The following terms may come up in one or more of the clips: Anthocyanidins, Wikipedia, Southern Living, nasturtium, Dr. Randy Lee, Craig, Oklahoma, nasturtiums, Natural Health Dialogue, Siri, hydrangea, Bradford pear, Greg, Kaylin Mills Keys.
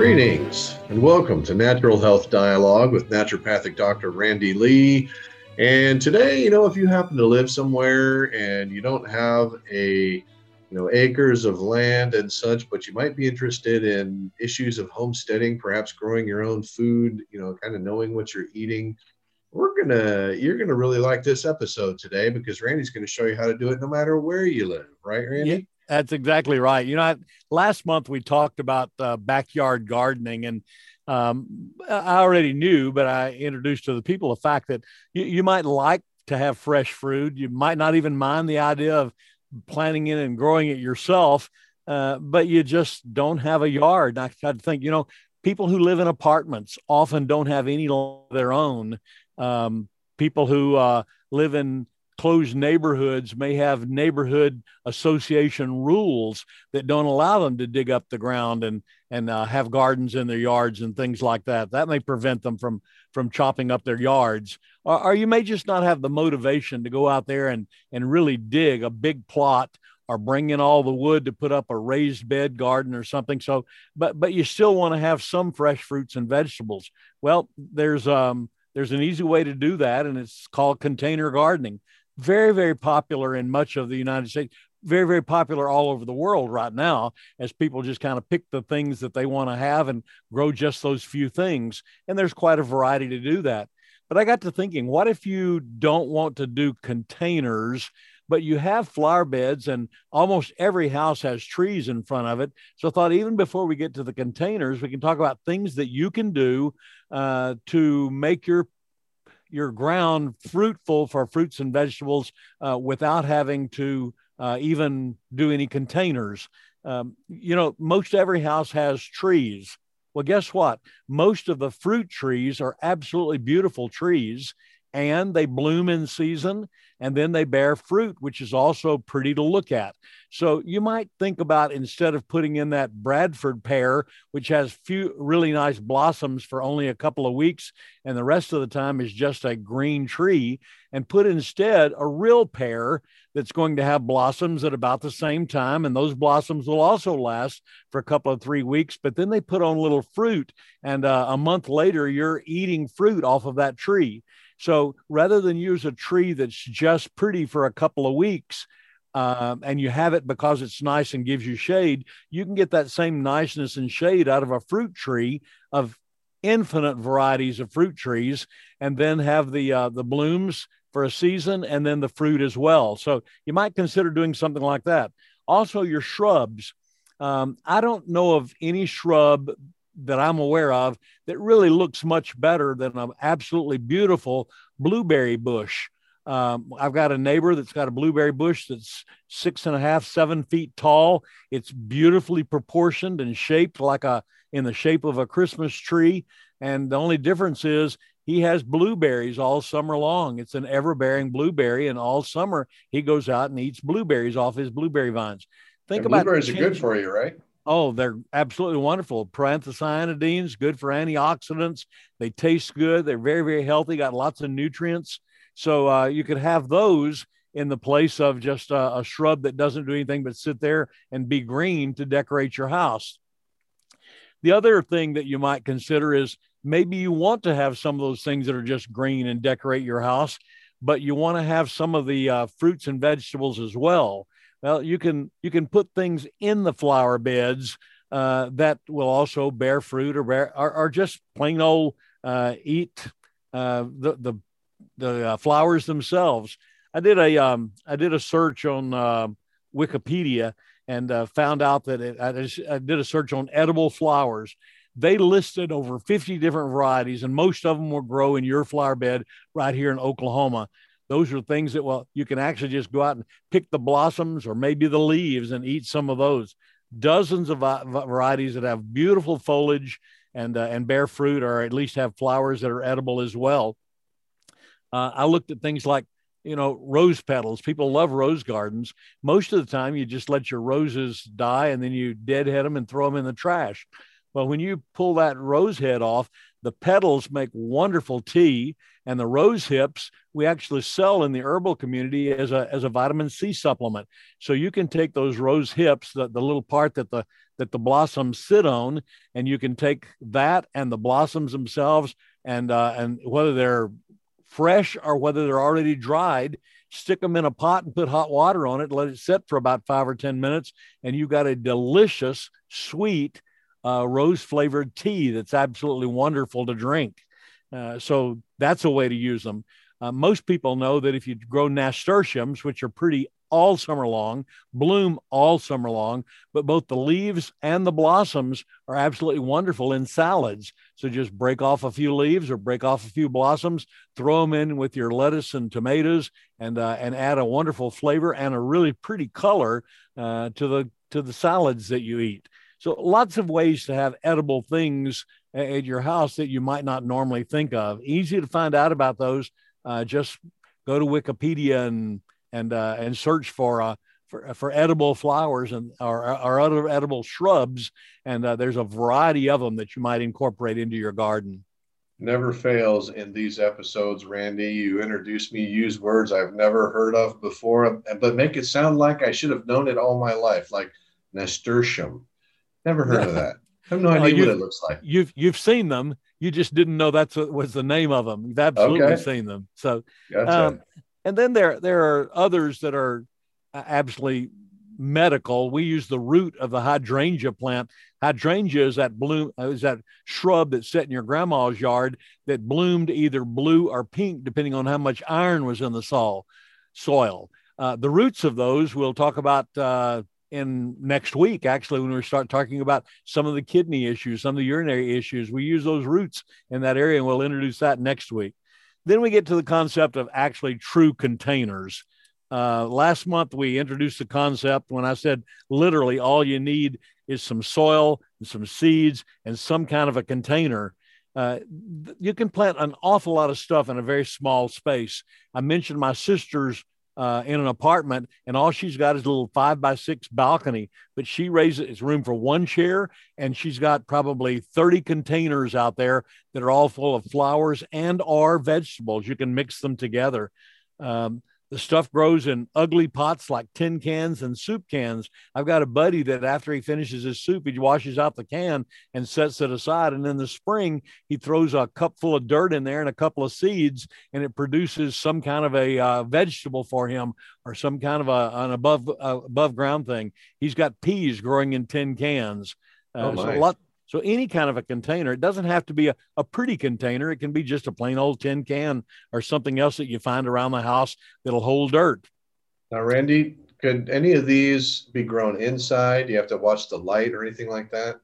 Greetings and welcome to Natural Health Dialogue with naturopathic Dr. Randy Lee. And today, if you happen to live somewhere and you don't have acres of land and such, but you might be interested in issues of homesteading, perhaps growing your own food, kind of knowing what you're eating, you're gonna really like this episode today because Randy's gonna show you how to do it no matter where you live, right, Randy? Yeah. That's exactly right. Last month we talked about backyard gardening, and I already knew, but I introduced to the people the fact that you might like to have fresh fruit. You might not even mind the idea of planting it and growing it yourself, but you just don't have a yard. And I tried to think, people who live in apartments often don't have any of their own. People who live in closed neighborhoods may have neighborhood association rules that don't allow them to dig up the ground and have gardens in their yards and things like that. That may prevent them from chopping up their yards. Or you may just not have the motivation to go out there and really dig a big plot or bring in all the wood to put up a raised bed garden or something. So, but you still want to have some fresh fruits and vegetables. Well, there's an easy way to do that, and it's called container gardening. Very, very popular in much of the United States, very, very popular all over the world right now, as people just kind of pick the things that they want to have and grow just those few things. And there's quite a variety to do that. But I got to thinking, what if you don't want to do containers, but you have flower beds, and almost every house has trees in front of it? So I thought, even before we get to the containers, we can talk about things that you can do to make your ground fruitful for fruits and vegetables without having to even do any containers. Most every house has trees. Well, guess what? Most of the fruit trees are absolutely beautiful trees, and they bloom in season, and then they bear fruit, which is also pretty to look at. So you might think about, instead of putting in that Bradford pear, which has few really nice blossoms for only a couple of weeks, and the rest of the time is just a green tree, and put instead a real pear that's going to have blossoms at about the same time. And those blossoms will also last for a couple of 3 weeks, but then they put on little fruit, and a month later, you're eating fruit off of that tree. So rather than use a tree that's just pretty for a couple of weeks, and you have it because it's nice and gives you shade, you can get that same niceness and shade out of a fruit tree, of infinite varieties of fruit trees, and then have the blooms for a season and then the fruit as well. So you might consider doing something like that. Also, your shrubs. I don't know of any shrub that I'm aware of that really looks much better than an absolutely beautiful blueberry bush. I've got a neighbor that's got a blueberry bush that's 6.5, 7 feet tall. It's beautifully proportioned and shaped like in the shape of a Christmas tree. And the only difference is he has blueberries all summer long. It's an everbearing blueberry, and all summer he goes out and eats blueberries off his blueberry vines. Think about blueberries are good for you, right? Oh, they're absolutely wonderful. Anthocyanidins, good for antioxidants. They taste good. They're very, very healthy, got lots of nutrients. So you could have those in the place of just a shrub that doesn't do anything but sit there and be green to decorate your house. The other thing that you might consider is, maybe you want to have some of those things that are just green and decorate your house, but you want to have some of the fruits and vegetables as well. Well, you can put things in the flower beds that will also bear fruit, or just plain old eat the flowers themselves. I did a search on Wikipedia and found out that I did a search on edible flowers. They listed over 50 different varieties, and most of them will grow in your flower bed right here in Oklahoma. Those are things that, well, you can actually just go out and pick the blossoms or maybe the leaves and eat some of those. Dozens of varieties that have beautiful foliage and bear fruit, or at least have flowers that are edible as well. I looked at things like, rose petals. People love rose gardens. Most of the time, you just let your roses die, and then you deadhead them and throw them in the trash. Well, when you pull that rose head off, the petals make wonderful tea, and the rose hips we actually sell in the herbal community as a vitamin C supplement. So you can take those rose hips, the little part that the blossoms sit on, and you can take that and the blossoms themselves, and whether they're fresh or whether they're already dried, stick them in a pot and put hot water on it, let it sit for about 5 or 10 minutes, and you've got a delicious, sweet, rose-flavored tea that's absolutely wonderful to drink. So that's a way to use them. Most people know that if you grow nasturtiums, which are pretty all summer long, bloom all summer long, but both the leaves and the blossoms are absolutely wonderful in salads. So just break off a few leaves or break off a few blossoms, throw them in with your lettuce and tomatoes, and add a wonderful flavor and a really pretty color to the salads that you eat. So lots of ways to have edible things at your house that you might not normally think of. Easy to find out about those. Just go to Wikipedia and search for edible flowers and or other edible shrubs, and there's a variety of them that you might incorporate into your garden. Never fails in these episodes, Randy. You introduce me, use words I've never heard of before, but make it sound like I should have known it all my life, like nasturtium. Never heard of that. I have no idea what it looks like. You've seen them. You just didn't know that's what was the name of them. You've absolutely seen them. So, gotcha. And then there are others that are absolutely medical. We use the root of the hydrangea plant. Hydrangea is that shrub that's set in your grandma's yard that bloomed either blue or pink, depending on how much iron was in the soil. The roots of those we'll talk about in next week, actually, when we start talking about some of the kidney issues, some of the urinary issues. We use those roots in that area, and we'll introduce that next week. Then we get to the concept of actually true containers. Last month, we introduced the concept when I said literally all you need is some soil and some seeds and some kind of a container. You can plant an awful lot of stuff in a very small space. I mentioned my sister's in an apartment, and all she's got is a little 5x6 balcony, but she raises it's room for one chair, and she's got probably 30 containers out there that are all full of flowers and or vegetables. You can mix them together. The stuff grows in ugly pots like tin cans and soup cans. I've got a buddy that after he finishes his soup, he washes out the can and sets it aside. And in the spring, he throws a cup full of dirt in there and a couple of seeds, and it produces some kind of a vegetable for him, or some kind of an above ground thing. He's got peas growing in tin cans. So any kind of a container. It doesn't have to be a pretty container. It can be just a plain old tin can or something else that you find around the house that'll hold dirt. Now, Randy, could any of these be grown inside? Do you have to watch the light or anything like that?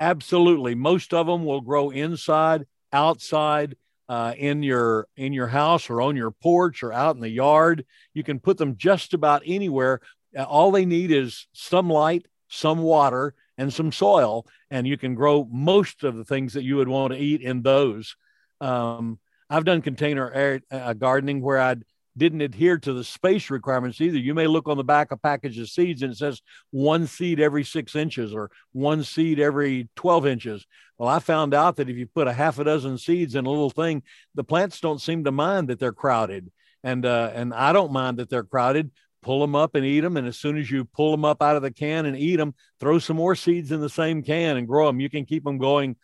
Absolutely. Most of them will grow inside, outside, in your house or on your porch or out in the yard. You can put them just about anywhere. All they need is some light, some water, and some soil, and you can grow most of the things that you would want to eat in those. I've done container gardening where I didn't adhere to the space requirements either. You may look on the back of package of seeds and it says 1 seed every 6 inches or 1 seed every 12 inches. Well, I found out that if you put a half a dozen seeds in a little thing, the plants don't seem to mind that they're crowded. And I don't mind that they're crowded. Pull them up and eat them. And as soon as you pull them up out of the can and eat them, throw some more seeds in the same can and grow them. You can keep them going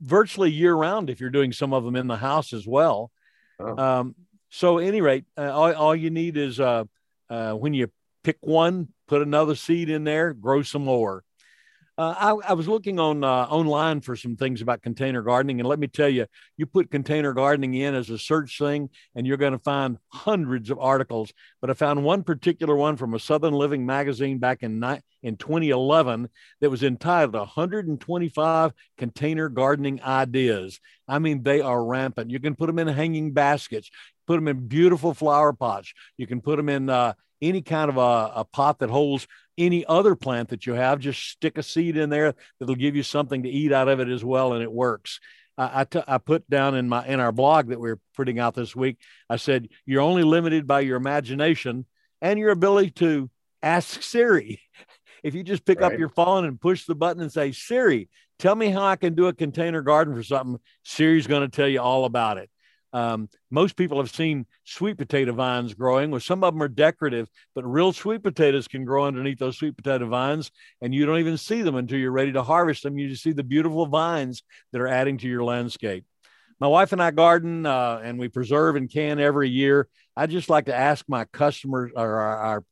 virtually year round if you're doing some of them in the house as well. Oh. So at any rate, all you need is when you pick one, put another seed in there, grow some more. I was looking online for some things about container gardening. And let me tell you, you put container gardening in as a search thing, and you're going to find hundreds of articles. But I found one particular one from a Southern Living magazine back in 2011 that was entitled 125 Container Gardening Ideas. I mean, they are rampant. You can put them in hanging baskets, put them in beautiful flower pots. You can put them in any kind of a pot that holds any other plant that you have. Just stick a seed in there. That'll give you something to eat out of it as well. And it works. I put down in our blog that we're putting out this week, I said, you're only limited by your imagination and your ability to ask Siri. If you just pick up your phone and push the button and say, Siri, Tell me how I can do a container garden for something. Siri's going to tell you all about it. Most people have seen sweet potato vines growing, where some of them are decorative, but real sweet potatoes can grow underneath those sweet potato vines, and you don't even see them until you're ready to harvest them. You just see the beautiful vines that are adding to your landscape. My wife and I garden, and we preserve and can every year. I just like to ask my customers, or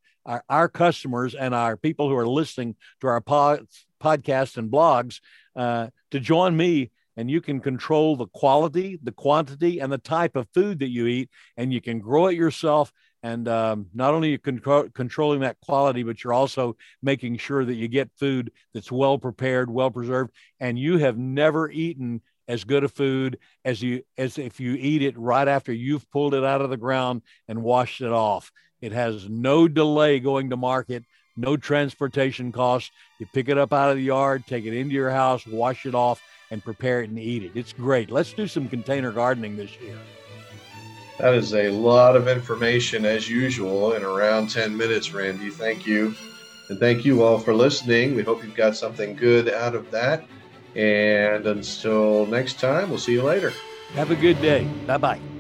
our customers and our people who are listening to our podcasts and blogs to join me. And you can control the quality, the quantity, and the type of food that you eat, and you can grow it yourself. And not only are you controlling that quality, but you're also making sure that you get food that's well prepared, well preserved, and you have never eaten as good a food as if you eat it right after you've pulled it out of the ground and washed it off. It has no delay going to market. No transportation costs. You pick it up out of the yard, take it into your house, wash it off, and prepare it and eat it. It's great. Let's do some container gardening this year. That is a lot of information as usual in around 10 minutes, Randy. Thank you. And thank you all for listening. We hope you've got something good out of that. And until next time, we'll see you later. Have a good day. Bye-bye.